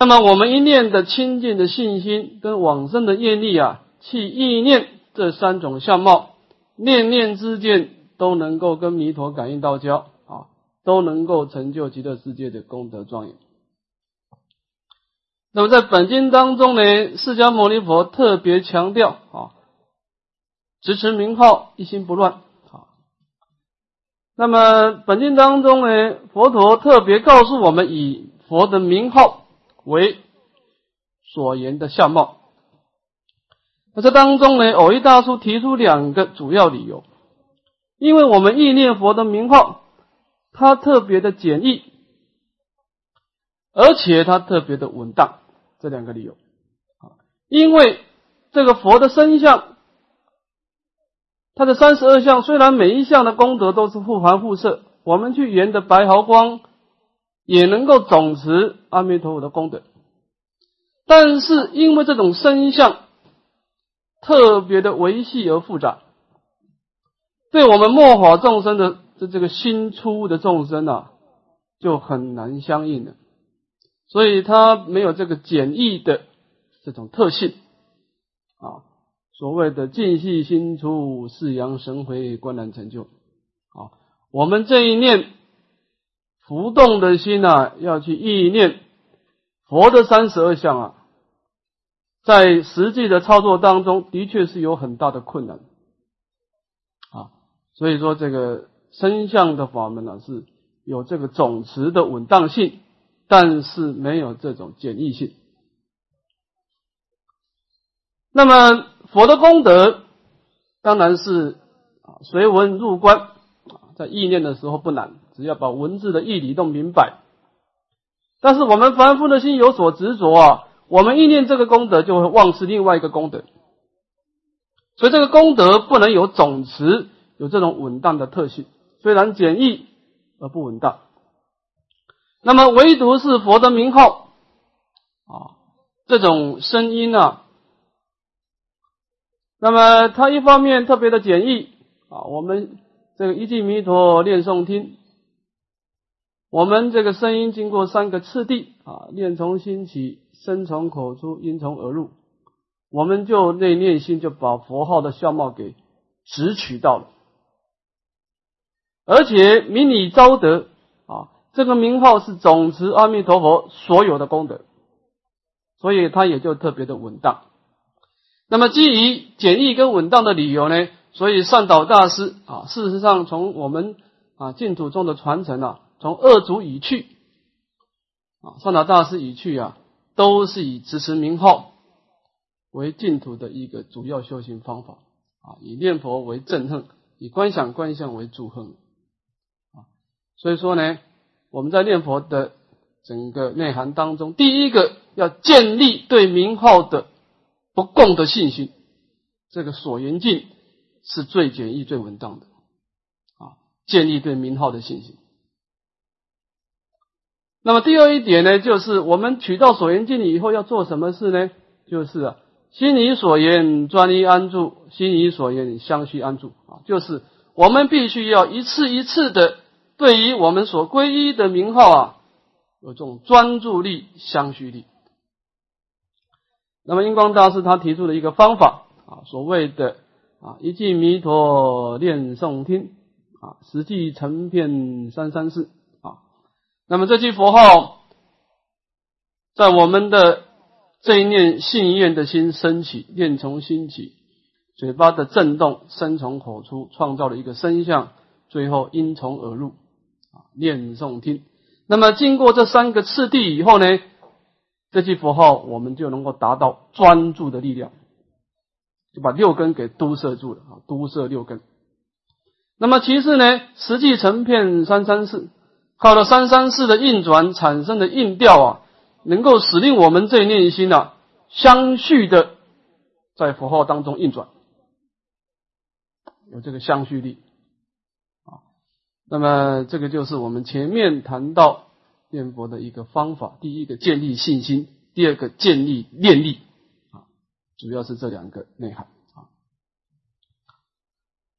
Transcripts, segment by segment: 那么我们一念的清净的信心跟往生的业力啊，起意念这三种相貌，念念之间都能够跟弥陀感应道交啊，都能够成就极乐世界的功德庄严。那么在本经当中呢，释迦牟尼佛特别强调啊，持名号一心不乱。那么本经当中呢，佛陀特别告诉我们，以佛的名号为所言的相貌。那这当中呢，蕅益大叔提出两个主要理由，因为我们意念佛的名号，它特别的简易，而且它特别的稳当，这两个理由。因为这个佛的身相，它的32相，虽然每一项的功德都是互含互摄，我们去圆的白毫光也能够总持阿弥陀佛的功德，但是因为这种身相特别的维系而复杂，对我们末法众生的这个新出的众生啊，就很难相应了，所以它没有这个简易的这种特性啊。所谓的净系心出，四阳神回，观然成就啊。我们这一念浮动的心啊，要去意念佛的32相啊，在实际的操作当中的确是有很大的困难啊。所以说这个身相的法门啊，是有这个总持的稳当性，但是没有这种简易性。那么佛的功德当然是随文入观，在意念的时候不难，只要把文字的义理弄明白。但是我们凡夫的心有所执着啊，我们意念这个功德就会忘失另外一个功德，所以这个功德不能有总持，有这种稳当的特性，虽然简易而不稳当。那么唯独是佛的名号啊，这种声音啊，那么它一方面特别的简易啊，我们这个一记弥陀念诵听，我们这个声音经过三个次第啊，念从心起，声从口出，音从耳入，我们就内念心就把佛号的相貌给拾取到了，而且明理昭德啊，这个名号是总持阿弥陀佛所有的功德，所以它也就特别的稳当。那么基于简易跟稳当的理由呢，所以善导大师啊，事实上从我们啊净土中的传承啊，从二祖以去啊，善导大师以去啊，都是以持名号为净土的一个主要修行方法啊，以念佛为正行，以观想观相为助行啊。所以说呢，我们在念佛的整个内涵当中，第一个要建立对名号的不共的信心，这个所缘境是最简易最稳当的啊，建立对名号的信心。那么第二一点呢，就是我们取到所缘境以后要做什么事呢？就是啊，心以所缘专一安住，心以所缘相续安住啊，就是我们必须要一次一次的对于我们所皈依的名号啊，有这种专注力、相续力。那么印光大师他提出了一个方法啊，所谓的啊一记弥陀念诵听啊，实际成片334啊。那么这句佛号在我们的这一念信愿的心升起，念从心起，嘴巴的震动，声从口出，创造了一个声相，最后音从耳入啊，念诵听。那么经过这三个次第以后呢，这句佛号我们就能够达到专注的力量，就把六根给都摄住了啊，都摄六根。那么其次呢，实际成片334，靠了334的运转产生的印调啊，能够使令我们这一念心啊，相续的在佛号当中运转，有这个相续力啊。那么这个就是我们前面谈到念佛的一个方法，第一个建立信心，第二个建立念力啊，主要是这两个内涵啊。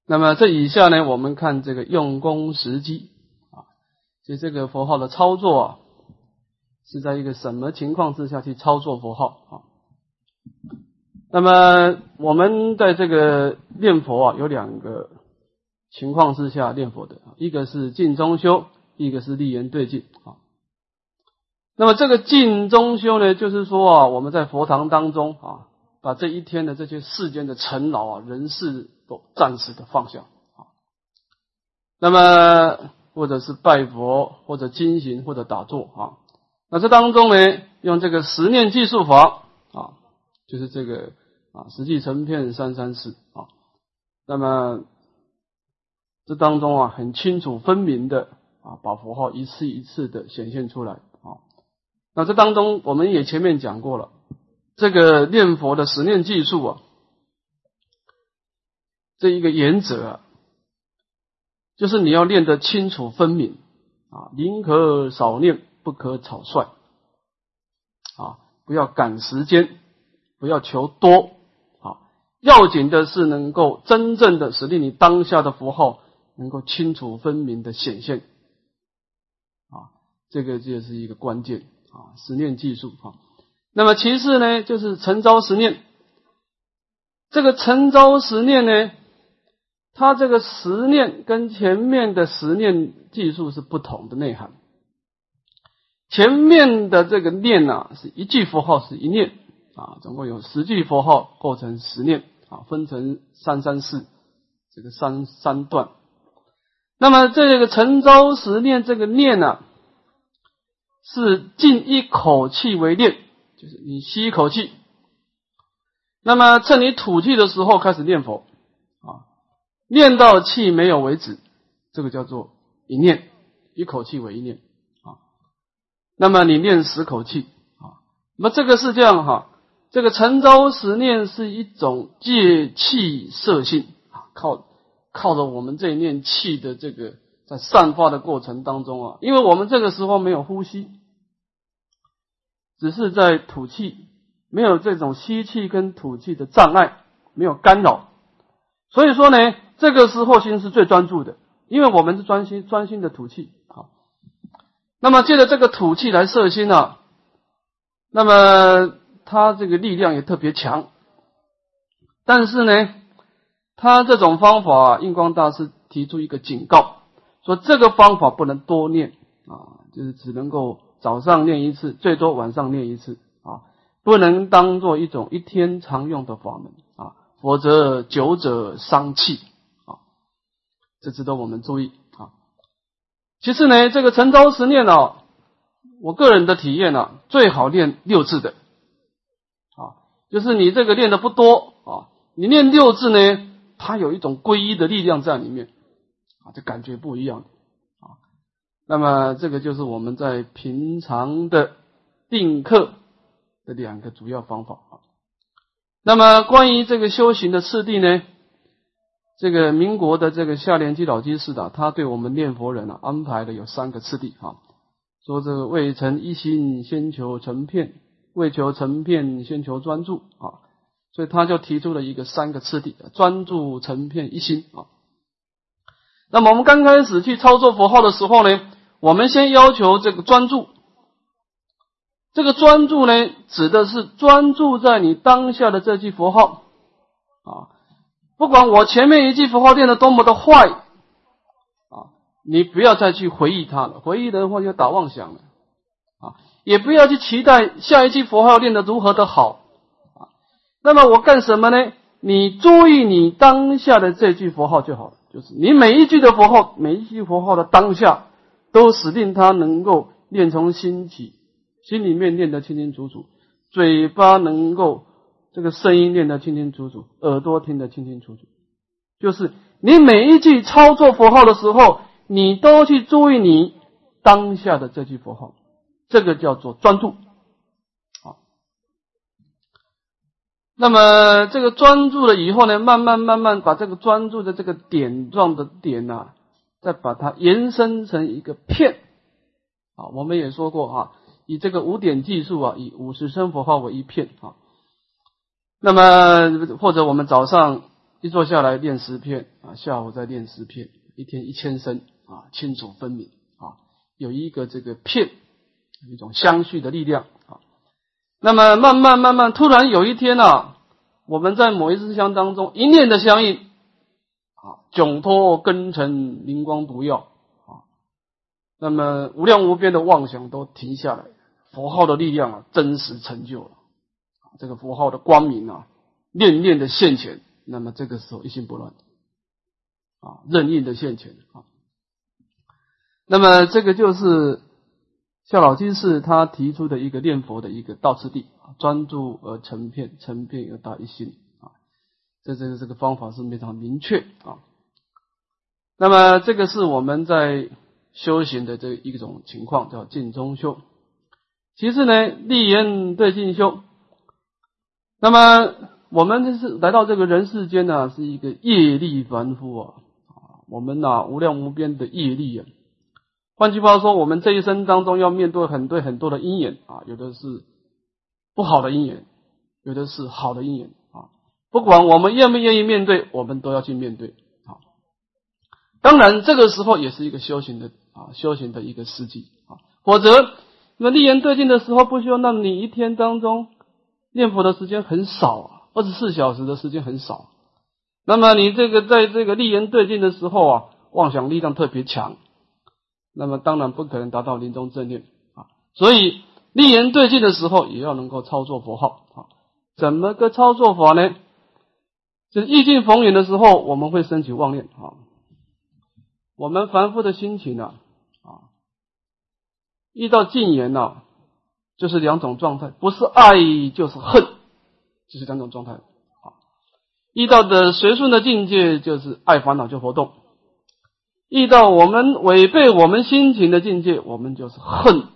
那么这以下呢，我们看这个用功时机啊，就这个佛号的操作啊，是在一个什么情况之下去操作佛号啊？那么我们在这个念佛啊，有两个情况之下念佛的，一个是静中修，一个是立言对境啊。那么这个静中修呢，就是说啊，我们在佛堂当中啊，把这一天的这些世间的尘劳啊、人事都暂时的放下啊。那么或者是拜佛，或者经行，或者打坐啊。那这当中呢，用这个十念计数法啊，就是这个啊十计成片334啊。那么这当中啊，很清楚分明的啊，把佛号一次一次的显现出来啊。那这当中我们也前面讲过了，这个念佛的十念计数啊，这一个原则啊，就是你要练得清楚分明啊，宁可少念，不可草率啊，不要赶时间，不要求多啊，要紧的是能够真正的使令你当下的佛号能够清楚分明的显现啊，这个就是一个关键啊，十念计数啊。那么其次呢，就是晨朝十念。这个晨朝十念呢，它这个十念跟前面的十念计数是不同的内涵。前面的这个念啊，是一句佛号是一念啊，总共有10句佛号构成10念啊，分成334这个3段。那么这个晨朝十念这个念啊，是尽一口气为念，就是你吸一口气，那么趁你吐气的时候开始念佛啊，念到气没有为止，这个叫做一念，一口气为一念。那么你念10口气啊，那么这个是这样哈，这个晨朝十念是一种借气摄性啊，靠着我们这一念气的这个在散发的过程当中啊，因为我们这个时候没有呼吸，只是在吐气，没有这种吸气跟吐气的障碍，没有干扰，所以说呢，这个时候心是最专注的，因为我们是专心的吐气啊。那么借着这个吐气来摄心啊，那么它这个力量也特别强。但是呢，它这种方法啊，印光大师提出一个警告，说这个方法不能多念啊，就是只能够早上念一次，最多晚上念一次啊，不能当做一种一天常用的法门啊，否则久者伤气啊，这值得我们注意。其次呢，这个晨朝十念啊，我个人的体验啊，最好练6字的啊，就是你这个练的不多啊，你练6字呢，它有一种皈依的力量在里面啊，这感觉不一样啊。那么这个就是我们在平常的定课的两个主要方法啊。那么关于这个修行的次第呢，这个民国的这个夏莲居老居士啊，他对我们念佛人啊安排的有3个次第啊，说这个未成一心先求成片，未求成片先求专注啊，所以他就提出了一个3个次第，专注成片一心啊。那么我们刚开始去操作佛号的时候呢，我们先要求这个专注，这个专注呢，指的是专注在你当下的这句佛号啊。不管我前面一句佛号念的多么的坏啊，你不要再去回忆它了，回忆的话就打妄想了啊，也不要去期待下一句佛号念的如何的好啊。那么我干什么呢？你注意你当下的这句佛号就好了，就是你每一句的佛号，每一句佛号的当下，都使令它能够念从心起，心里面念得清清楚楚，嘴巴能够这个声音念得清清楚楚，耳朵听得清清楚楚，就是你每一句操作佛号的时候，你都去注意你当下的这句佛号，这个叫做专注。好，那么这个专注了以后呢，慢慢把这个专注的这个点状的点啊，再把它延伸成一个片啊。我们也说过啊，以这个5点计数啊，以50声佛号为一片啊。那么或者我们早上一坐下来练10片啊，下午再练10片，一天1000声啊，清楚分明啊，有一个这个片一种相续的力量啊。那么慢慢，突然有一天啊，我们在某一支香当中一念的相应啊，窘脱根尘灵光毒药啊，那么无量无边的妄想都停下来，佛号的力量啊，真实成就了啊，这个佛号的光明啊，念念的现前。那么这个时候一心不乱啊，任意的现前啊。那么这个就是孝老居士他提出的一个念佛的一个道次第，专注而成片，成片而达一心啊。这个方法是非常明确啊。那么这个是我们在修行的这一种情况，叫静中修。其次呢，立言对境修。那么我们就是来到这个人世间呢、啊，是一个业力凡夫啊，我们啊无量无边的业力啊。换句话说，我们这一生当中要面对很多的因缘啊，有的是不好的因缘，有的是好的因缘啊。不管我们愿不愿意面对，我们都要去面对啊。当然，这个时候也是一个修行的一个时机啊。否则，那立言对境的时候不修，那你一天当中念佛的时间很少啊，24小时的时间很少。那么你这个在这个立言对境的时候啊，妄想力量特别强。那么当然不可能达到临终正念啊，所以立言对境的时候也要能够操作佛号啊。怎么个操作法呢？就是意境逢源的时候，我们会升起妄念啊。我们凡夫的心情呢、啊，遇到境缘呢，就是两种状态，不是爱就是恨，就是两种状态啊。遇到的随顺的境界就是爱烦恼就活动。遇到我们违背我们心情的境界，我们就是恨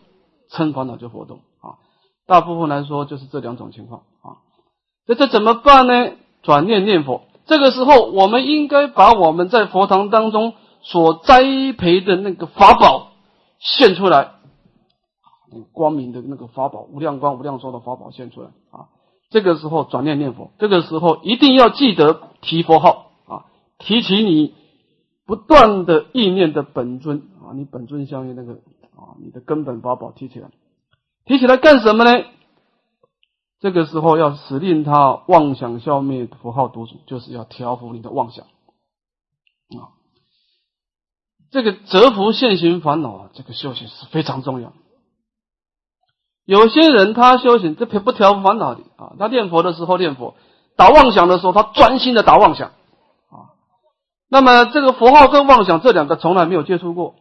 嗔烦恼就活动啊。大部分来说就是这两种情况啊。这怎么办呢？转念念佛。这个时候我们应该把我们在佛堂当中所栽培的那个法宝现出来，光明的那个法宝，无量光无量寿的法宝现出来啊。这个时候转念念佛，这个时候一定要记得提佛号啊，提起你不断的意念的本尊啊，你本尊相应那个啊，你的根本法宝提起来，提起来干什么呢？这个时候要使令他妄想消灭，佛号独主，就是要调伏你的妄想啊。这个折伏现行烦恼啊，这个修行是非常重要。有些人他修行这不调伏烦恼的啊，他念佛的时候念佛，打妄想的时候他专心的打妄想。那么这个佛号跟妄想这两个从来没有接触过，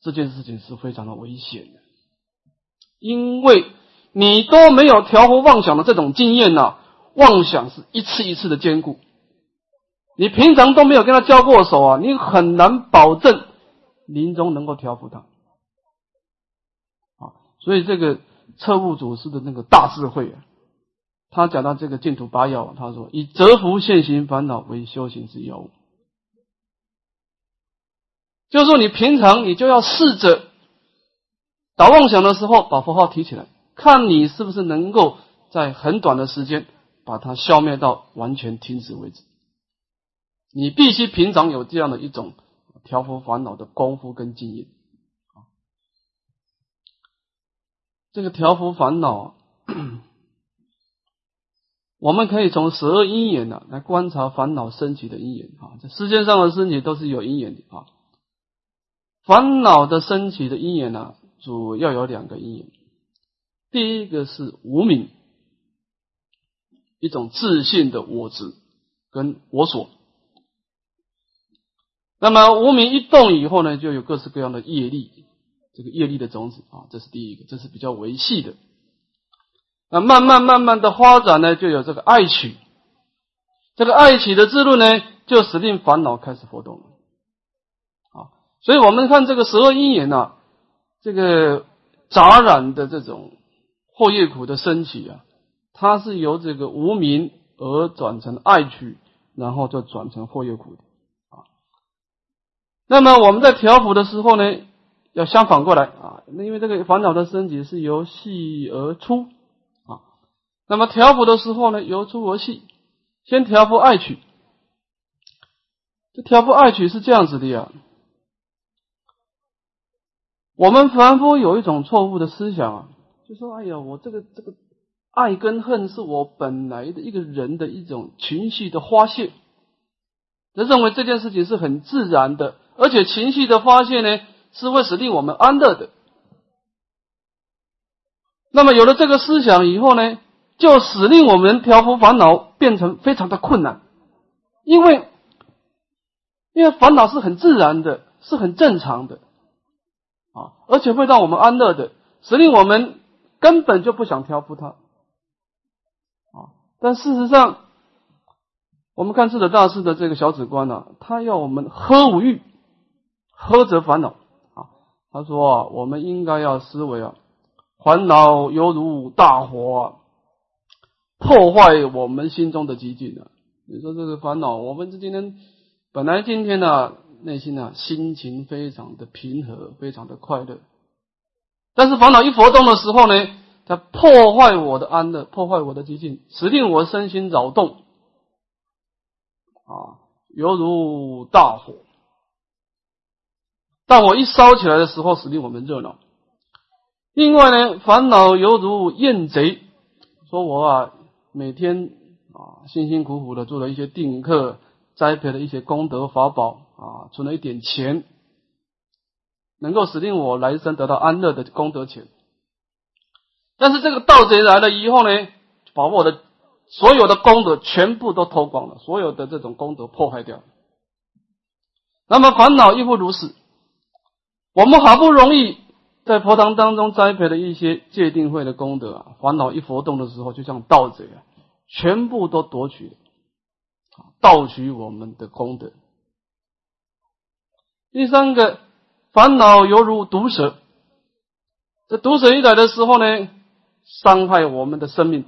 这件事情是非常的危险的，因为你都没有调伏妄想的这种经验啊，妄想是一次一次的坚固，你平常都没有跟他交过手啊，你很难保证临终能够调伏他啊。所以这个彻悟祖师的那个大智慧啊，他讲到这个净土八要，他说以折伏现行烦恼为修行之要务，就是说你平常你就要试着打妄想的时候把佛号提起来，看你是不是能够在很短的时间把它消灭到完全停止为止。你必须平常有这样的一种调伏烦恼的功夫跟经验。这个调伏烦恼我们可以从12因缘啊来观察烦恼升起的因缘啊，这世界上的升起都是有因缘的啊。烦恼的升起的因缘啊，主要有两个因缘。第一个是无明，一种自信的我执跟我所。那么无明一动以后呢，就有各式各样的业力，这个业力的种子啊，这是第一个，这是比较维系的。那慢慢的发展呢，就有这个爱取，这个爱取的之路呢，就使令烦恼开始活动了啊。所以我们看这个12因缘啊，这个杂染的这种惑业苦的升起啊，它是由这个无明而转成爱取，然后就转成惑业苦的啊。那么我们在调伏的时候呢，要相反过来啊，因为这个烦恼的升起是由细而粗。那么调伏的时候呢，由粗而细，先调伏爱取。这调伏爱取是这样子的呀，我们凡夫有一种错误的思想啊，就说哎呀，我这个爱跟恨是我本来的一个人的一种情绪的发泄，认为这件事情是很自然的，而且情绪的发泄呢是会使令我们安乐的。那么有了这个思想以后呢，就使令我们调伏烦恼变成非常的困难，因为烦恼是很自然的，是很正常的啊，而且会让我们安乐的，使令我们根本就不想调伏它啊。但事实上，我们看智者大师的这个小止观啊，他要我们呵无欲，呵则烦恼啊。他说啊，我们应该要思维啊，烦恼犹如大火，破坏我们心中的寂静啊。你说这个烦恼，我们今天呢，内心啊心情非常的平和，非常的快乐，但是烦恼一活动的时候呢，它破坏我的安乐，破坏我的寂静，使令我身心扰动啊，犹如大火。大火一烧起来的时候，使令我们热闹。另外呢，烦恼犹如燕贼，说我啊每天啊辛辛苦苦的做了一些定课，栽培了一些功德法宝啊，存了一点钱，能够使令我来生得到安乐的功德钱。但是这个盗贼来了以后呢，把我的所有的功德全部都偷光了，所有的这种功德破坏掉了。那么烦恼亦复如是，我们好不容易在佛堂当中栽培的一些戒定慧的功德啊，烦恼一活动的时候，就像盗贼啊，全部都夺取了，盗取我们的功德。第三个，烦恼犹如毒蛇，这毒蛇一来的时候呢，伤害我们的生命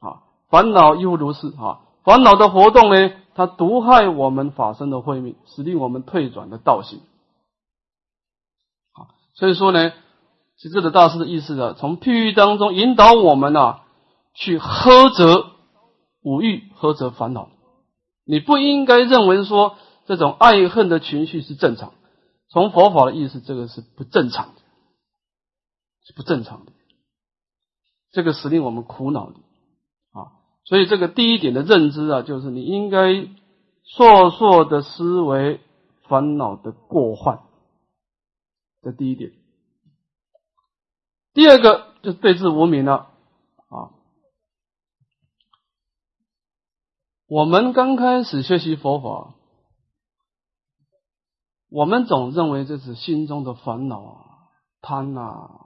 啊。烦恼亦如是啊，烦恼的活动呢，它毒害我们法身的慧命，使令我们退转的道行啊。所以说呢，其实这个大师的意思呢，从譬喻当中引导我们啊，去呵责五欲，呵责烦恼。你不应该认为说这种爱恨的情绪是正常，从佛法的意思，这个是不正常的，是不正常的，这个使令我们苦恼的啊。所以这个第一点的认知啊，就是你应该烁烁的思维烦恼的过患，这第一点。第二个就是对治无明了啊。我们刚开始学习佛法，我们总认为这是心中的烦恼啊，贪啊、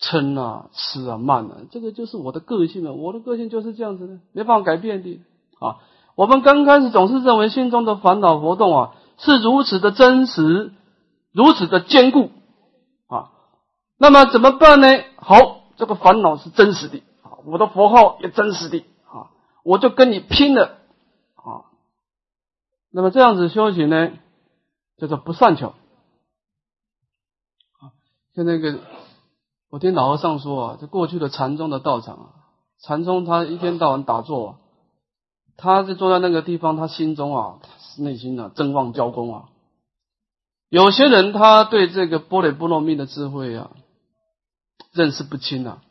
嗔啊、痴啊、慢啊，这个就是我的个性了，我的个性就是这样子的，没办法改变的啊。我们刚开始总是认为心中的烦恼活动啊是如此的真实，如此的坚固啊。那么怎么办呢？好，这个烦恼是真实的啊，我的佛号也真实的啊，我就跟你拼了啊。那么这样子修行呢，叫做不善巧。像那个，我听老和尚说啊，这过去的禅宗的道场啊，禅宗他一天到晚打坐啊，他就坐在那个地方，他心中啊，内心啊正妄交功啊。有些人他对这个波雷波罗蜜的智慧啊认识不清啊，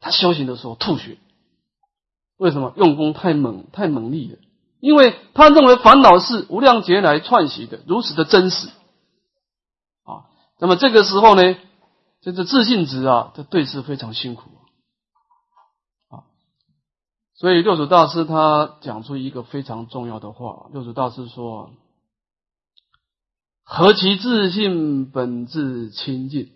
他修行的时候吐血，为什么？用功太猛力了。因为他认为烦恼是无量劫来串习的，如此的真实啊。那么这个时候呢，就是自信值啊，这对治非常辛苦啊。所以六祖大师他讲出一个非常重要的话，六祖大师说：何其自信，本自清净。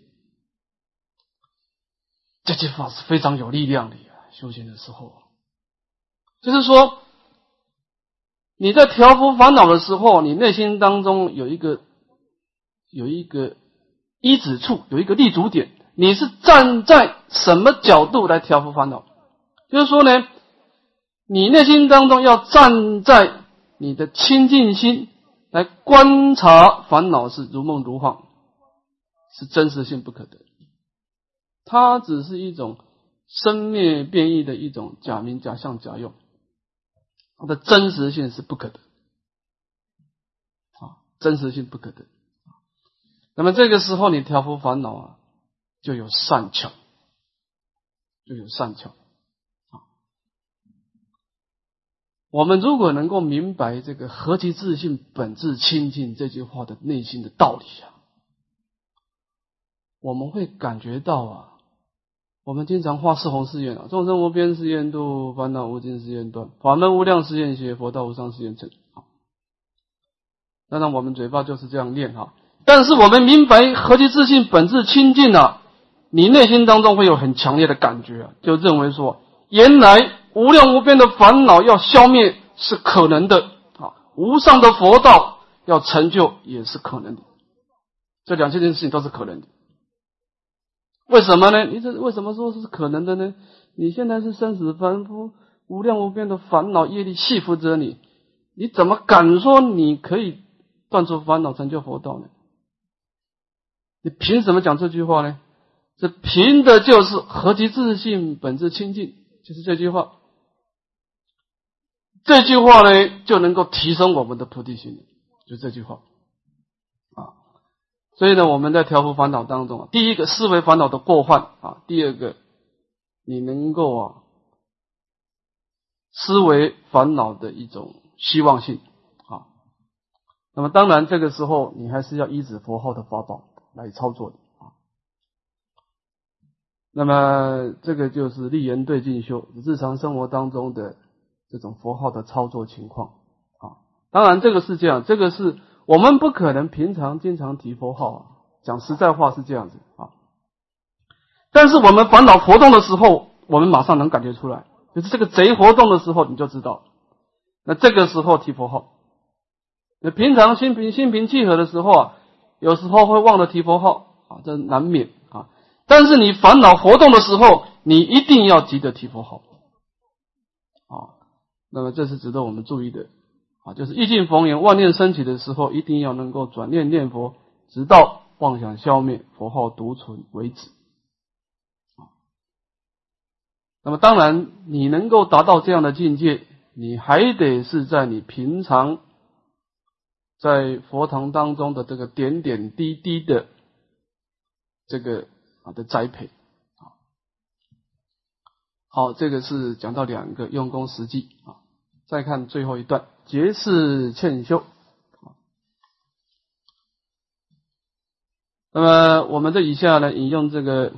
这句话是非常有力量的啊，修行的时候就是说，你在调伏烦恼的时候，你内心当中有一个依止处，有一个立足点，你是站在什么角度来调伏烦恼？就是说呢，你内心当中要站在你的清净心来观察烦恼是如梦如幻，是真实性不可得，它只是一种生灭变异的一种假名假相假用，它的真实性是不可得，真实性不可得。那么这个时候你调伏烦恼啊，就有善巧，就有善巧。我们如果能够明白这个何其自性本自清净这句话的内心的道理啊，我们会感觉到啊，我们经常画四弘誓愿啊，众生无边誓愿度，烦恼无尽誓愿断，法门无量誓愿学，佛道无上誓愿成。当然我们嘴巴就是这样念啊，但是我们明白何其自性本自清净啊，你内心当中会有很强烈的感觉啊，就认为说原来无量无边的烦恼要消灭是可能的，无上的佛道要成就也是可能的，这两件事情都是可能的。为什么呢？你这为什么说是可能的呢？你现在是生死凡夫，无量无边的烦恼业力系缚着你，你怎么敢说你可以断除烦恼成就佛道呢？你凭什么讲这句话呢？这凭的就是何其自性本自清净，就是这句话。这句话呢，就能够提升我们的菩提心，就这句话啊。所以呢，我们在调伏烦恼当中，第一个思维烦恼的过患啊，第二个你能够啊思维烦恼的一种希望性啊。那么当然这个时候你还是要依止佛号的法宝来操作的。那么这个就是立言对境修日常生活当中的这种佛号的操作情况啊。当然这个是这样，这个是我们不可能平常经常提佛号啊，讲实在话是这样子啊。但是我们烦恼活动的时候，我们马上能感觉出来，就是这个贼活动的时候你就知道，那这个时候提佛号。那平常心平气和的时候啊，有时候会忘了提佛号啊，这难免。但是你烦恼活动的时候，你一定要急着提佛号啊。那么这是值得我们注意的啊，就是意境逢源，万念升起的时候，一定要能够转念念佛，直到妄想消灭，佛号独存为止啊。那么当然，你能够达到这样的境界，你还得是在你平常在佛堂当中的这个点点滴滴的这个的栽培。好，这个是讲到两个用功实际。再看最后一段，结是劝修。那么我们这以下呢，引用这个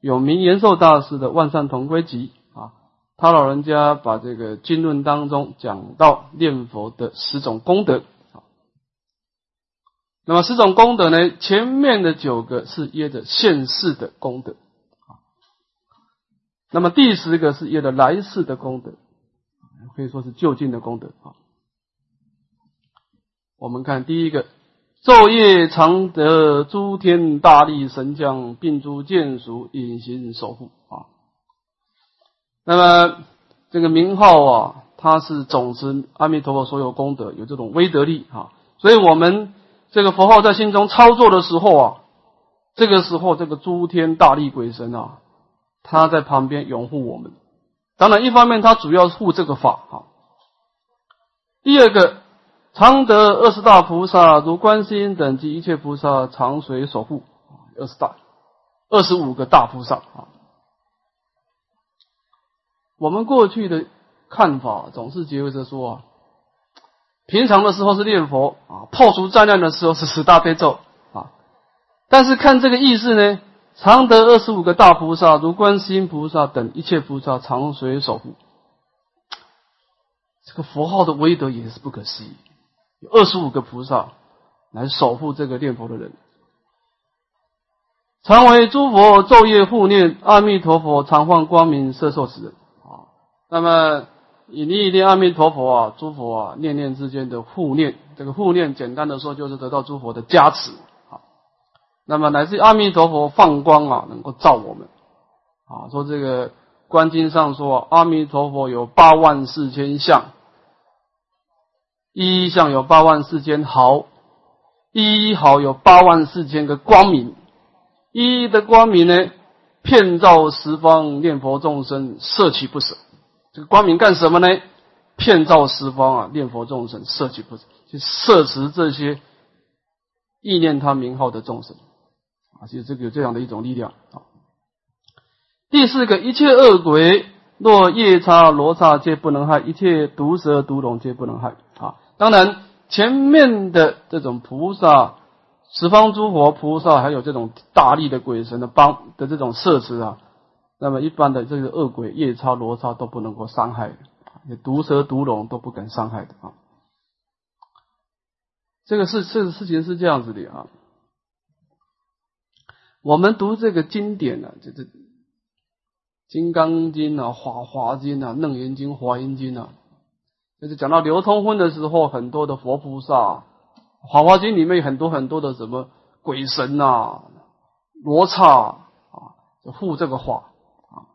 有名延寿大师的《万善同归集》啊，他老人家把这个经论当中讲到念佛的10种功德。那么10种功德呢，前面的9个是约着现世的功德，那么第10个是约着来世的功德，可以说是究竟的功德。我们看第1个，昼夜常得诸天大力神将，并诸眷属隐形守护。那么这个名号啊，它是总持阿弥陀佛所有功德，有这种威德力啊。所以我们这个佛号在心中操作的时候啊，这个时候这个诸天大力鬼神啊，他在旁边拥护我们。当然一方面他主要护这个法啊。第2个，常得20大菩萨如观世音等及一切菩萨常随守护。25个大菩萨啊。我们过去的看法总是结为着说啊，平常的时候是念佛啊，破除灾难的时候是10大悲咒啊。但是看这个意思呢，常得25个大菩萨如观世音菩萨等一切菩萨常随守护，这个佛号的威德也是不可思议，有25个菩萨来守护这个念佛的人。常为诸佛昼夜护念，阿弥陀佛常放光明摄受此人啊。那么以念念阿弥陀佛啊，诸佛啊，念念之间的护念，这个护念简单的说就是得到诸佛的加持啊。那么乃至阿弥陀佛放光啊，能够照我们啊。说这个观经上说啊，阿弥陀佛有84000相，一一相有84000毫，一一毫有84000个光明，一一的光明呢，遍照十方念佛众生，摄其不舍。这个光明干什么呢？遍照十方啊，念佛众生，摄其不舍，去摄持这些意念他名号的众生啊，其实这个有这样的一种力量啊。第四个，一切恶鬼若夜叉罗刹皆不能害，一切毒蛇毒龙皆不能害啊。当然，前面的这种菩萨、十方诸佛菩萨，还有这种大力的鬼神的帮的这种摄持啊，那么一般的这个恶鬼、夜叉、罗刹都不能够伤害的，毒蛇、毒龙都不敢伤害的啊。这个事情是这样子的啊。我们读这个经典啊，就是《金刚经》啊、《华经》啊、《楞严经》、《华严经》啊，就是讲到流通分的时候，很多的佛菩萨、啊，《华经》里面很多的什么鬼神啊、罗刹啊，护这个法啊。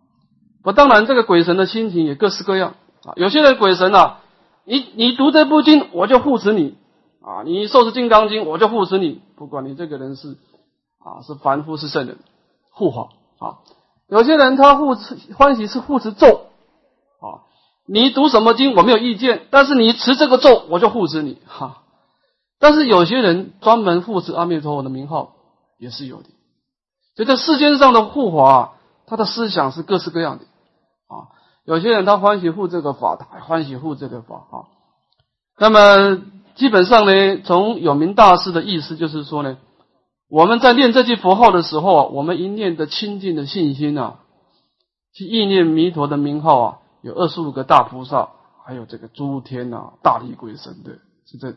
不，当然这个鬼神的心情也各式各样啊。有些人鬼神啊，你读这部经，我就护持你啊；你受持《金刚经》，我就护持你，不管你这个人是啊是凡夫是圣人，护法啊。有些人他护持欢喜是护持咒啊。你读什么经我没有意见，但是你持这个咒我就护持你哈。但是有些人专门护持阿弥陀佛的名号也是有的，所以在世间上的护法，他的思想是各式各样的啊。有些人他欢喜护这个法，他欢喜护这个法啊。那么基本上呢，从有名大师的意思就是说呢，我们在念这句佛号的时候啊，我们一念的清净的信心啊，去意念弥陀的名号啊。有25个大菩萨，还有这个诸天啊、大力鬼神的，是在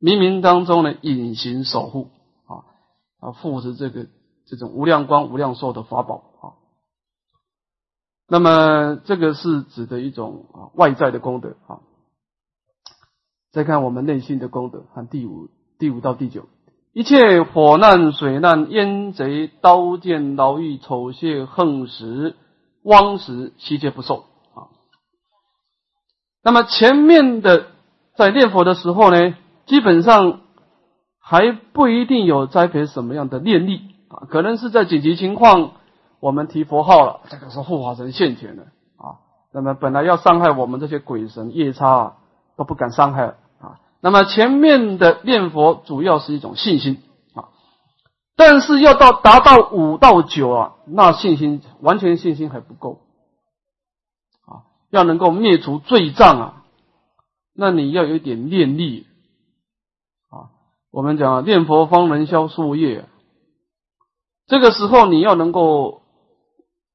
冥冥当中呢隐形守护啊，护持这种无量光、无量寿的法宝啊。那么这个是指的一种啊外在的功德啊。再看我们内心的功德，看第五到第九，一切火难、水难、烟贼、刀剑、牢狱、丑邪、横食、汪食，悉皆不受。那么前面的在念佛的时候呢，基本上还不一定有栽培什么样的念力啊，可能是在紧急情况我们提佛号了，这个时候护法神现前了啊，那么本来要伤害我们这些鬼神夜叉啊，都不敢伤害了啊。那么前面的念佛主要是一种信心啊，但是要到达到5到9啊，那信心完全信心还不够。要能够灭除罪障啊，那你要有一点念力啊。我们讲啊，念佛方能消宿业啊，这个时候你要能够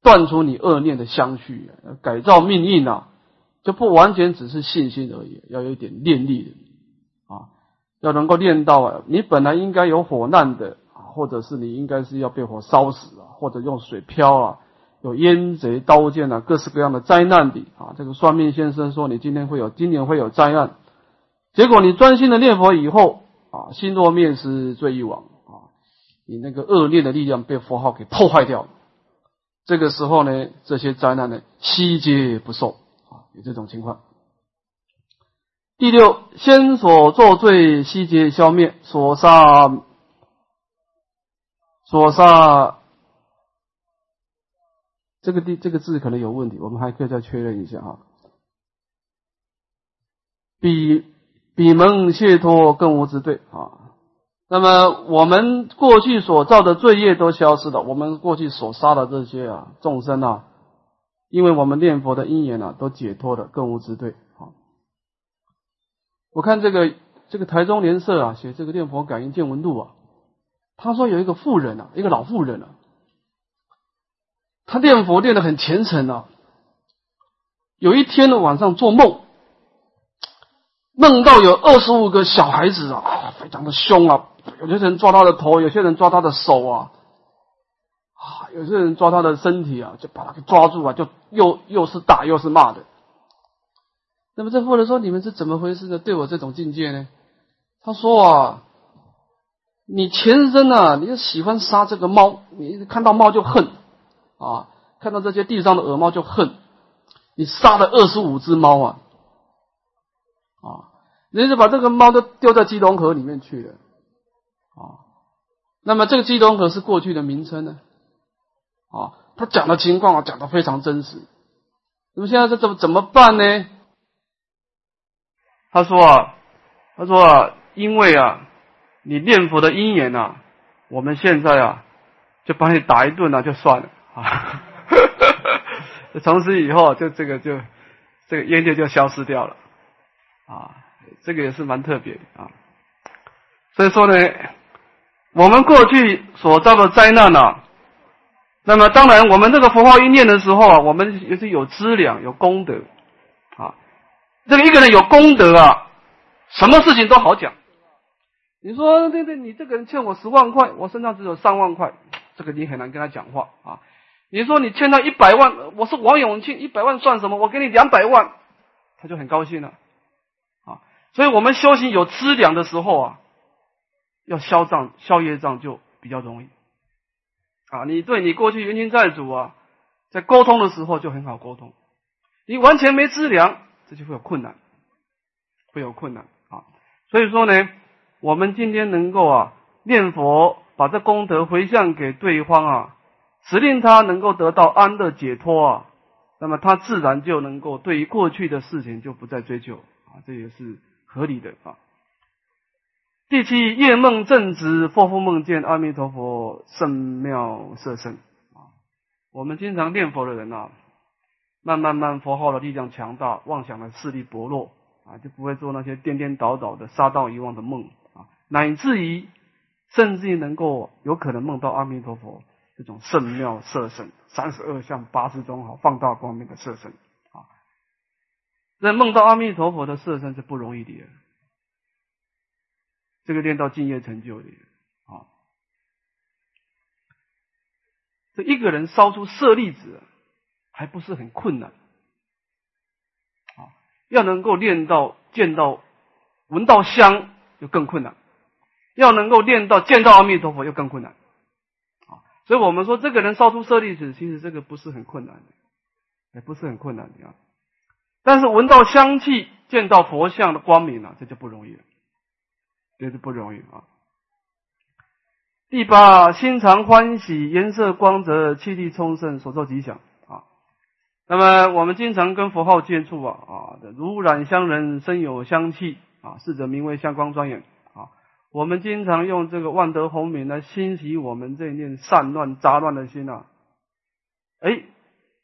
断除你恶念的相续啊，改造命运啊，就不完全只是信心而已，要有一点念力的啊，要能够念到啊，你本来应该有火难的啊，或者是你应该是要被火烧死啊，或者用水漂啊。有烟贼、刀剑啊，各式各样的灾难的啊！这个算命先生说你今年会有灾难，结果你专心的念佛以后啊，心若面食，罪亦亡啊！你那个恶念的力量被佛号给破坏掉了，这个时候呢，这些灾难呢，悉皆不受啊！有这种情况。第六，先所作罪悉皆消灭，所杀。这个字可能有问题，我们还可以再确认一下哈。比蒙解脱更无之对啊。那么我们过去所造的罪业都消失了，我们过去所杀的这些啊众生啊，因为我们念佛的因缘啊，都解脱了，更无之对啊。我看这个台中莲社啊写这个《念佛感应见闻录》啊，他说有一个妇人啊，一个老妇人啊。他念佛念得很虔诚啊，有一天的晚上做梦，梦到有25个小孩子啊，非常的凶啊，有些人抓他的头，有些人抓他的手啊，有些人抓他的身体啊，就把他给抓住啊，就又是打又是骂的。那么这妇人说：“你们是怎么回事呢？对我这种境界呢？”他说啊：“你前身啊，你喜欢杀这个猫，你看到猫就恨。”啊，看到这些地上的鹅猫就恨，你杀了25只猫啊，人家把这个猫都丢在基隆河里面去了啊。那么这个基隆河是过去的名称呢啊，他讲的情况啊，讲得非常真实。那么现在这怎么办呢？他说啊，因为啊，你念佛的因缘啊，我们现在啊就把你打一顿啊就算了啊。从此以后就这个冤结就消失掉了啊，这个也是蛮特别的啊。所以说呢，我们过去所遭的灾难啊，那么当然我们这个佛号一念的时候啊，我们也是有资粮有功德啊。这个一个人有功德啊，什么事情都好讲。你说对对，你这个人欠我10万块，我身上只有3万块，这个你很难跟他讲话啊。你说你欠他100万，我是王永庆，100万算什么？我给你200万，他就很高兴了啊。所以我们修行有资粮的时候啊，要消障消业障就比较容易啊。你对你过去冤亲债主啊，在沟通的时候就很好沟通。你完全没资粮，这就会有困难，会有困难啊。所以说呢，我们今天能够啊念佛，把这功德回向给对方啊，使令他能够得到安乐解脱啊，那么他自然就能够对于过去的事情就不再追究啊，这也是合理的啊。第7，夜梦正直，或复梦见阿弥陀佛圣妙色身啊。我们经常念佛的人啊，慢慢佛号的力量强大，妄想的势力薄弱啊，就不会做那些颠颠倒倒的杀盗遗忘的梦啊，乃至于甚至能够有可能梦到阿弥陀佛。这种圣妙色身，32相80种好放大光明的色身啊，那梦到阿弥陀佛的色身是不容易的，这个练到净业成就的啊。这一个人烧出舍利子还不是很困难啊，要能够练到见到闻到香就更困难，要能够练到见到阿弥陀佛又更困难。所以我们说这个人烧出舍利子，其实这个不是很困难的，也不是很困难的啊。但是闻到香气，见到佛像的光明啊，这就不容易了，这就不容易啊。第8，心常欢喜，颜色光泽，气力充盛，所受吉祥啊。那么我们经常跟佛号接触啊，如染香人，身有香气啊，是则名为香光庄严。我们经常用这个万德洪名来欣喜我们这一念散乱杂乱的心啊，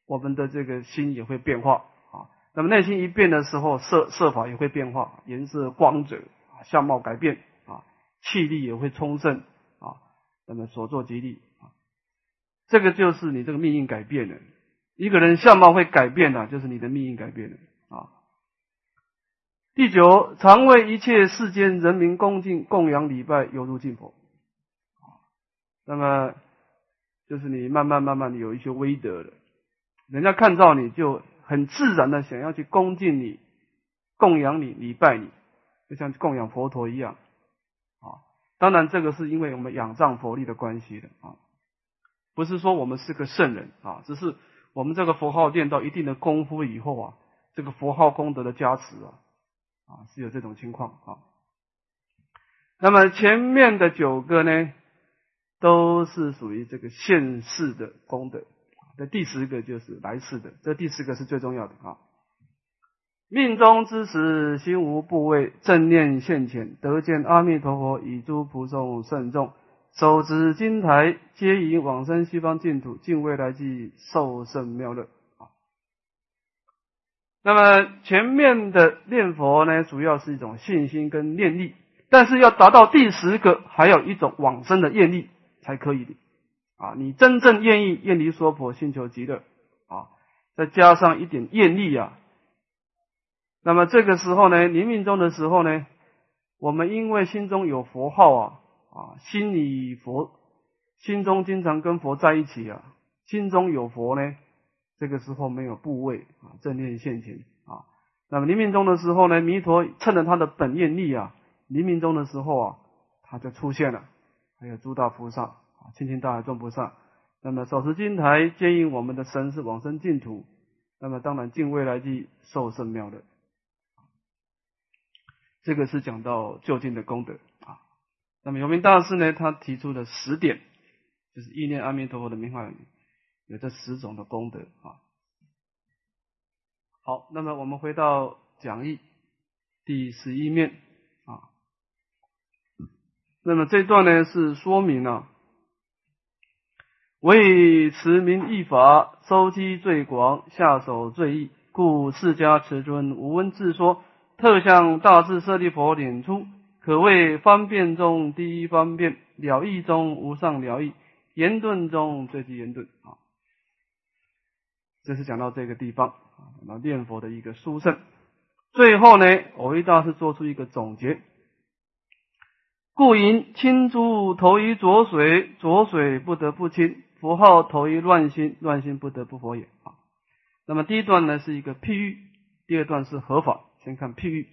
我们的这个心也会变化啊。那么内心一变的时候，色法也会变化，颜色光泽啊，相貌改变啊，气力也会充盛啊。那么所作即力啊，这个就是你这个命运改变了。一个人相貌会改变的，就是你的命运改变了啊。第9，常为一切世间人民恭敬供养礼拜，犹如敬佛。那么就是你慢慢有一些威德了，人家看到你就很自然的想要去恭敬你、供养你、礼拜你，就像供养佛陀一样啊。当然这个是因为我们仰仗佛力的关系的啊，不是说我们是个圣人啊，只是我们这个佛号练到一定的功夫以后啊，这个佛号功德的加持啊。是有这种情况啊。那么前面的9个呢，都是属于这个现世的功德，这第10个就是来世的，这第10个是最重要的啊。命中之时，心无怖畏，正念现前，得见阿弥陀佛以诸菩众圣众，手执金台，皆以往生西方净土，敬未来际，受胜妙乐。那么前面的念佛呢，主要是一种信心跟念力，但是要达到第10个，还有一种往生的愿力才可以的啊。你真正愿意厌离娑婆，心求极乐啊，再加上一点愿力啊，那么这个时候呢，临命终的时候呢，我们因为心中有佛号啊，心里佛，心中经常跟佛在一起啊，心中有佛呢。这个时候没有怖畏啊，正念现前啊。那么临命终的时候呢，弥陀趁着他的本愿力啊，临命终的时候啊，他就出现了。还有诸大菩萨啊，清净大海众菩萨，那么手持金台，接引我们的神是往生净土。那么当然敬未来际，受胜妙乐。这个是讲到究竟的功德啊。那么有名大师呢，他提出了10点，就是意念阿弥陀佛的名号。有这10种的功德啊。好，那么我们回到讲义第11面啊。那么这段呢是说明啊，为持名义法，收积最广，下手最易，故释迦持尊无温自说，特向大智舍利佛点出，可谓方便中第一方便，了义中无上了义，言顿中最具言顿啊。这是讲到这个地方，讲到念佛的一个殊胜。最后呢，藕益大师做出一个总结。故云清珠投于浊水，浊水不得不清；佛号投于乱心，乱心不得不佛也。啊，那么第一段呢是一个譬喻，第二段是合法。先看譬喻。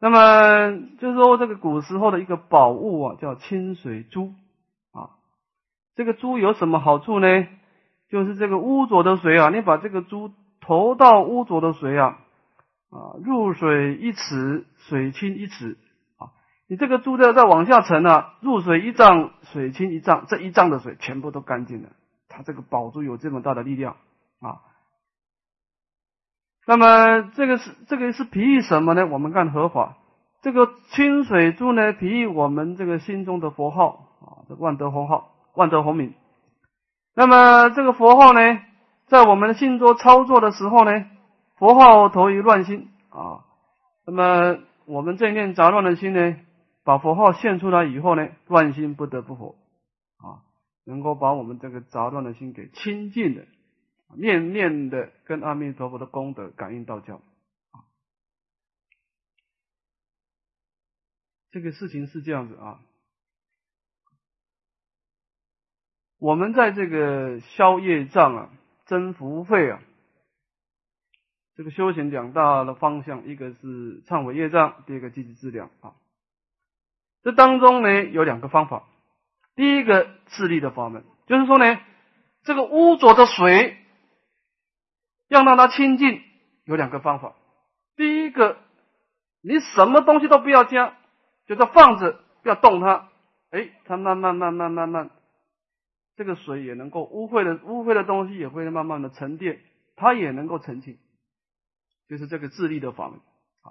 那么就是说，这个古时候的一个宝物啊，叫清水珠啊。这个珠有什么好处呢？就是这个污浊的水啊，你把这个珠投到污浊的水啊，入水一尺，水清一尺啊。你这个珠再往下沉啊，入水一丈，水清一丈，这一丈的水全部都干净了。它这个宝珠有这么大的力量啊。那么这个是比喻什么呢？我们看合法，这个清水珠呢，比喻我们这个心中的佛号啊，这万德洪号，万德洪名。那么这个佛号呢，在我们信中操作的时候呢，佛号投于乱心啊。那么我们这念杂乱的心呢，把佛号现出来以后呢，乱心不得不佛啊，能够把我们这个杂乱的心给清净的，念念的跟阿弥陀佛的功德感应道交啊。这个事情是这样子啊。我们在这个消业障啊、增福慧啊，这个修行两大的方向，一个是忏悔业障，第二个积极治疗啊。这当中呢有两个方法，第一个自力的法门，就是说呢，这个污浊的水要让它清净，有两个方法。第一个，你什么东西都不要加，就它放着不要动它，哎，它慢慢。这个水也能够污秽的东西也会慢慢的沉淀，它也能够澄清，就是这个自力的法门，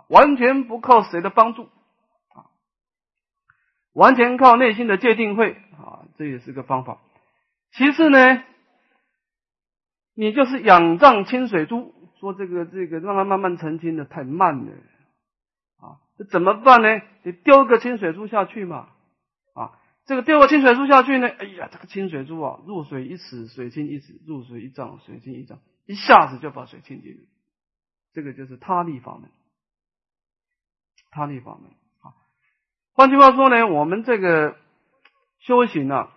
完全不靠谁的帮助，完全靠内心的戒定慧啊，这也是个方法。其次呢，你就是仰仗清水珠，说这个慢慢澄清的太慢了啊，这怎么办呢？你丢个清水珠下去嘛。这个丢个清水珠下去呢，哎呀，这个清水珠啊，入水一尺，水清一尺，入水一丈，水清一丈，一下子就把水清净了。这个就是他力法门，他力法门啊。换句话说呢，我们这个修行啊，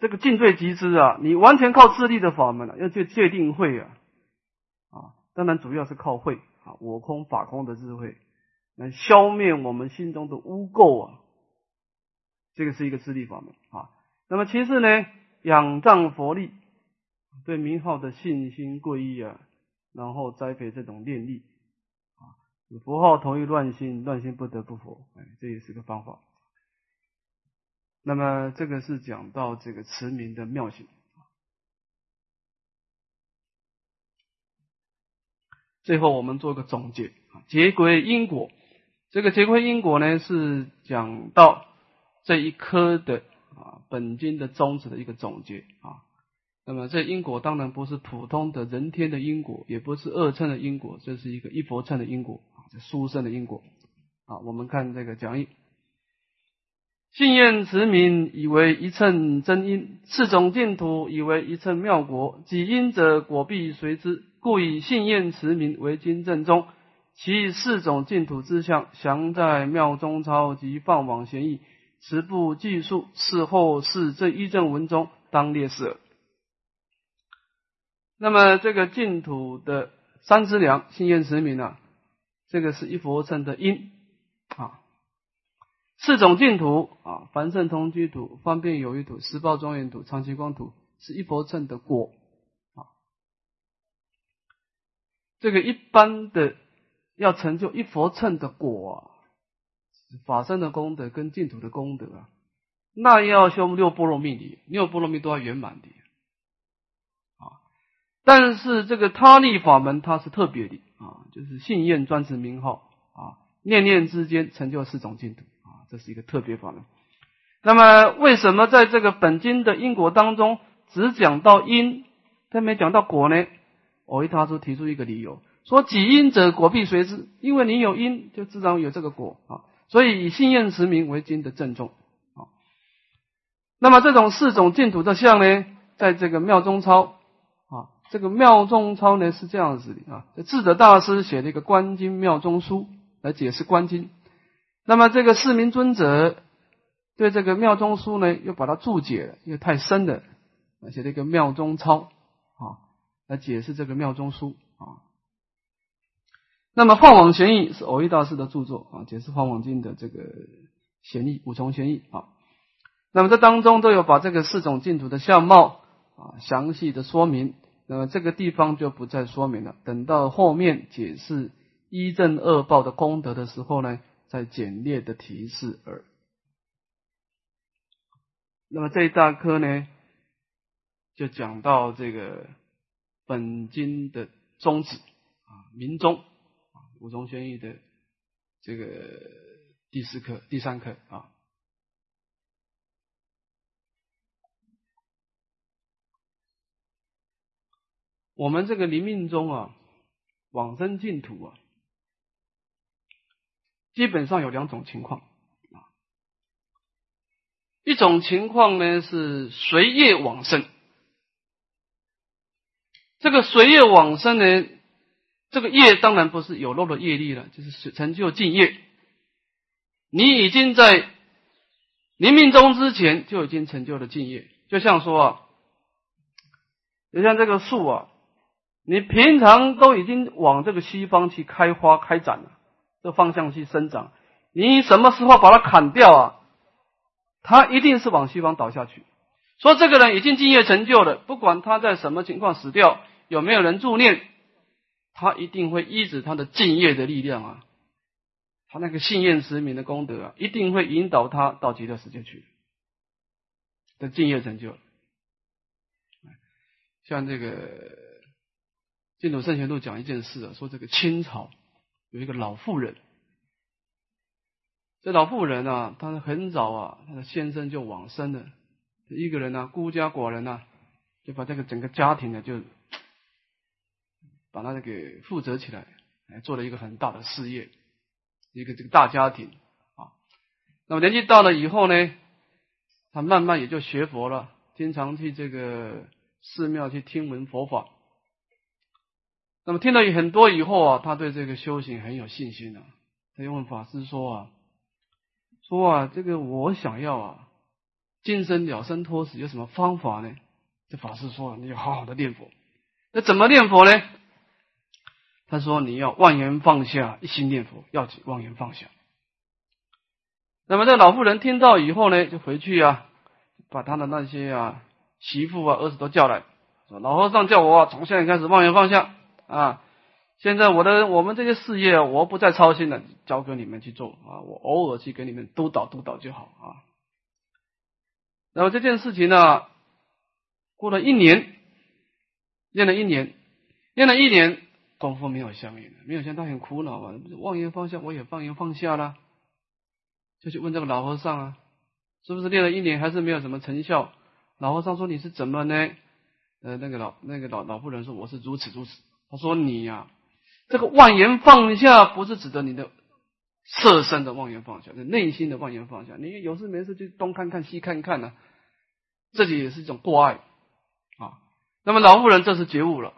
这个尽罪集资啊，你完全靠自力的法门啊，要去戒定慧啊，当然主要是靠慧啊，我空法空的智慧来消灭我们心中的污垢啊。这个是一个自力法门啊。那么其次呢，仰仗佛力，对名号的信心皈依啊，然后栽培这种念力啊，佛号投于乱心，乱心不得不佛，哎，这也是个方法。那么这个是讲到这个持名的妙行。最后我们做个总结，结归因果。这个结归因果呢，是讲到这一科的本经的宗旨的一个总结啊。那么这因果当然不是普通的人天的因果，也不是二乘的因果，这是一个一佛乘的因果，这殊胜的因果啊。我们看这个讲义，信愿持名以为一乘真因，四种净土以为一乘妙果，己因者果必随之，故以信愿持名为经正宗，其四种净土之相，详在妙中钞及放网贤义十部记述，事后是这一正文中当列事耳。那么这个净土的三资粮信愿持名啊，这个是一佛乘的因啊。四种净土啊，凡圣同居土、方便有余土、十报庄严土、长期光土，是一佛乘的果啊。这个一般的要成就一佛乘的果啊，法身的功德跟净土的功德啊，那要修六波罗蜜的，六波罗蜜都要圆满的啊。但是这个他力法门它是特别的啊，就是信愿专持名号啊，念念之间成就四种净土啊，这是一个特别法门。那么为什么在这个本经的因果当中只讲到因，但没讲到果呢？藕益他出提出一个理由，说己因者果必随之，因为你有因就自然有这个果啊，所以以信愿持名为经的正宗啊。那么这种四种净土的相呢，在这个妙宗钞啊，这个妙宗钞呢是这样子的啊，智者大师写了一个观经妙宗书来解释观经，那么这个释明尊者对这个妙宗书呢又把它注解了，因为太深了，写了一个妙宗钞啊来解释这个妙宗书啊。那么《梵网玄义》是藕益大师的著作啊，解释《梵网经》的这个玄义，五重玄义啊。那么这当中都有把这个四种净土的相貌啊详细的说明，那么这个地方就不再说明了，等到后面解释一正二报的功德的时候呢，再简略的提示而。那么这一大科呢，就讲到这个本经的宗旨啊，明宗。五宗宣义的这个第三课啊，我们这个临命宗啊，往生净土啊，基本上有两种情况啊，一种情况呢是随业往生，这个随业往生呢。这个业当然不是有漏的业力了，就是成就净业。你已经在临命终之前就已经成就了净业，就像说啊，就像这个树啊，你平常都已经往这个西方去开花开展了，这方向去生长，你什么时候把它砍掉啊，它一定是往西方倒下去。说这个人已经净业成就了，不管他在什么情况死掉，有没有人助念，他一定会依止他的净业的力量啊，他那个信愿持名的功德啊，一定会引导他到极乐世界去的净业成就。像这个净土圣贤录讲一件事啊，说这个清朝有一个老妇人，这老妇人啊，她很早啊，她的先生就往生了，一个人啊，孤家寡人啊，就把这个整个家庭呢就把他给负责起来，做了一个很大的事业，一个这个大家庭啊。那么年纪大了以后呢，他慢慢也就学佛了，经常去这个寺庙去听闻佛法。那么听了很多以后啊，他对这个修行很有信心啊。他就问法师说啊，这个我想要啊，今生了生脱死有什么方法呢？这法师说，你要好好的念佛。那怎么念佛呢？他说你要万缘放下，一心念佛，要万缘放下。那么这老妇人听到以后呢，就回去啊，把他的那些啊媳妇啊儿子都叫来，说老和尚叫我啊，从现在开始万缘放下啊，现在我们这些事业我不再操心了，交给你们去做啊，我偶尔去给你们督导就好啊。然后这件事情呢，过了一年，练了一年功夫没有相应，他很苦恼啊，妄言放下，我也妄言放下了，就去问这个老和尚啊，是不是练了一年还是没有什么成效？老和尚说你是怎么呢？那个老妇人说我是如此。他说你啊，这个妄言放下不是指的你的色身的妄言放下，内心的妄言放下，你有事没事去东看看西看看啊，这也是一种过爱啊。那么老妇人这是觉悟了。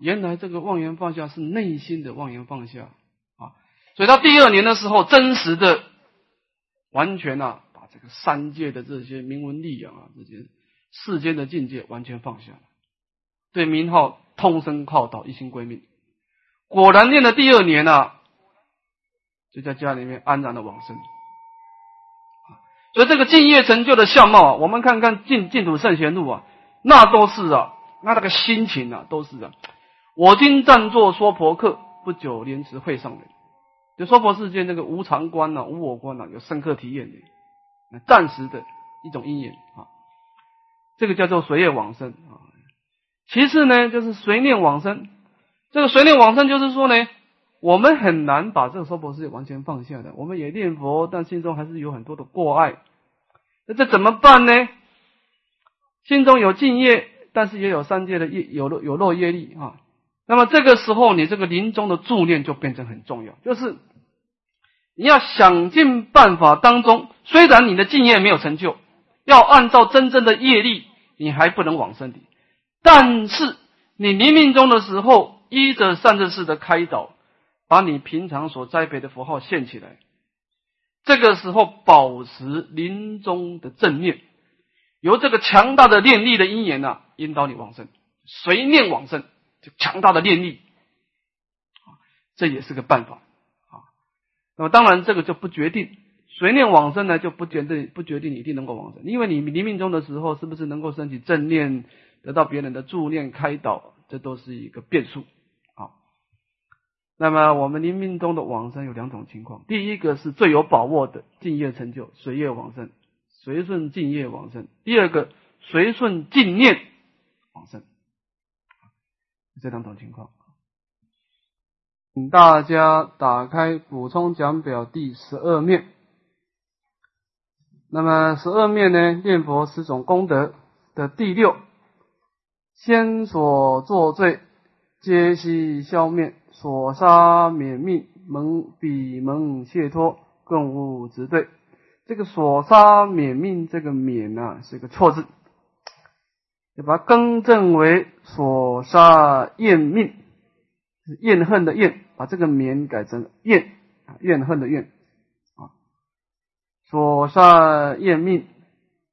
原来这个妄言放下是内心的妄言放下啊，所以到第2年的时候，真实的完全啊，把这个三界的这些名闻利养啊，这些世间的境界完全放下了，对名号通身靠倒，一心归命。果然练了第2年啊，就在家里面安然的往生。所以这个净业成就的相貌啊，我们看看净土圣贤录啊，那个心情啊，都是啊。我今暂作娑婆客，不久莲池会上人。就娑婆世界那个无常观啊、无我观啊，有深刻体验的，暂时的一种因缘啊。这个叫做随业往生啊。其次呢，就是随念往生。这个随念往生就是说呢，我们很难把这个娑婆世界完全放下的，我们也念佛，但心中还是有很多的过爱。那这怎么办呢？心中有净业，但是也有三界的业，有漏业力啊。那么这个时候，你这个临终的助念就变成很重要，就是你要想尽办法当中，虽然你的净业没有成就，要按照真正的业力，你还不能往生离，但是你临命终的时候，依着善知识的开导，把你平常所栽培的佛号现起来。这个时候保持临终的正念，由这个强大的念力的因缘啊，引导你往生，随念往生，就强大的念力，这也是个办法啊。那么当然这个就不决定随念往生呢，就不决定你一定能够往生，因为你临命终的时候是不是能够升起正念，得到别人的助念开导，这都是一个变数。那么我们临命终的往生有两种情况，第一个是最有把握的净业成就，随业往生，随顺净业往生；第二个随顺净念往生。这两种情况，请大家打开补充讲表第12面。那么12面呢，念佛十种功德的第6，先所作罪皆悉消灭，所杀免命，彼蒙解脱，更无执对。这个所杀免命，这个免啊是个错字，就把它更正为所杀厌命，厌恨的厌，把这个免改成厌，怨恨的怨。所杀厌命，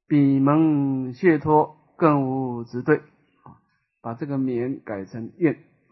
彼蒙解脱，更无执对，把这个免改成厌。